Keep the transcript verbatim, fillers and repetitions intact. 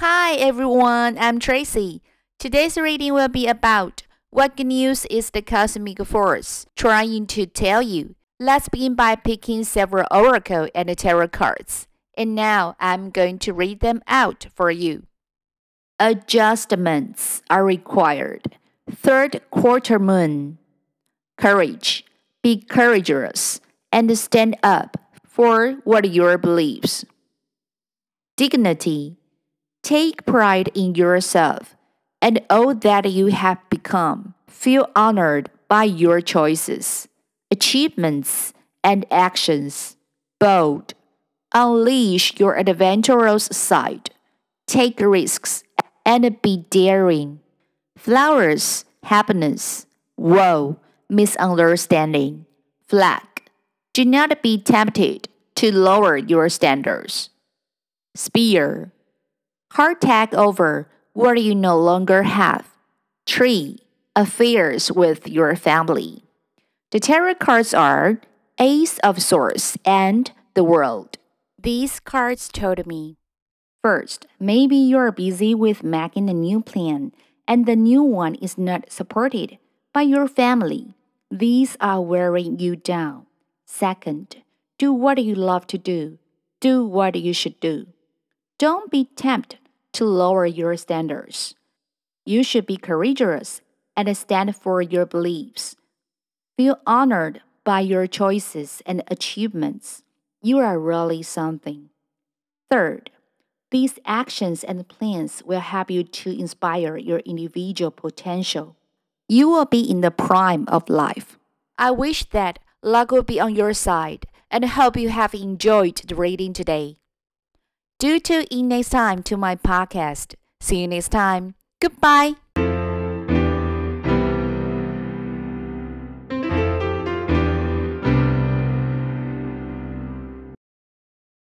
Hi everyone, I'm Tracy. Today's reading will be about what good news is the cosmic force trying to tell you. Let's begin by picking several oracle and tarot cards. And now I'm going to read them out for you. Adjustments are required. Third quarter moon. Courage. Be courageous and stand up for what your beliefs. Dignity. Take pride in yourself and all that you have become. Feel honored by your choices, achievements, and actions. Bold. Unleash your adventurous side. Take risks and be daring. Flowers. Happiness. Woe. Misunderstanding. Flag. Do not be tempted to lower your standards. Spear. Hard tack over what you no longer have. Tree. Affairs with your family. The tarot cards are Ace of Swords and the World. These cards told me. First, maybe you're busy with making a new plan and the new one is not supported by your family. These are wearing you down. Second, do what you love to do. Do what you should do. Don't be tempted to lower your standards. You should be courageous and stand for your beliefs. Feel honored by your choices and achievements. You are really something. Third, these actions and plans will help you to inspire your individual potential. You will be in the prime of life. I wish that luck will be on your side and hope you have enjoyed the reading today. Do tune in next time to my podcast. See you next time. Goodbye.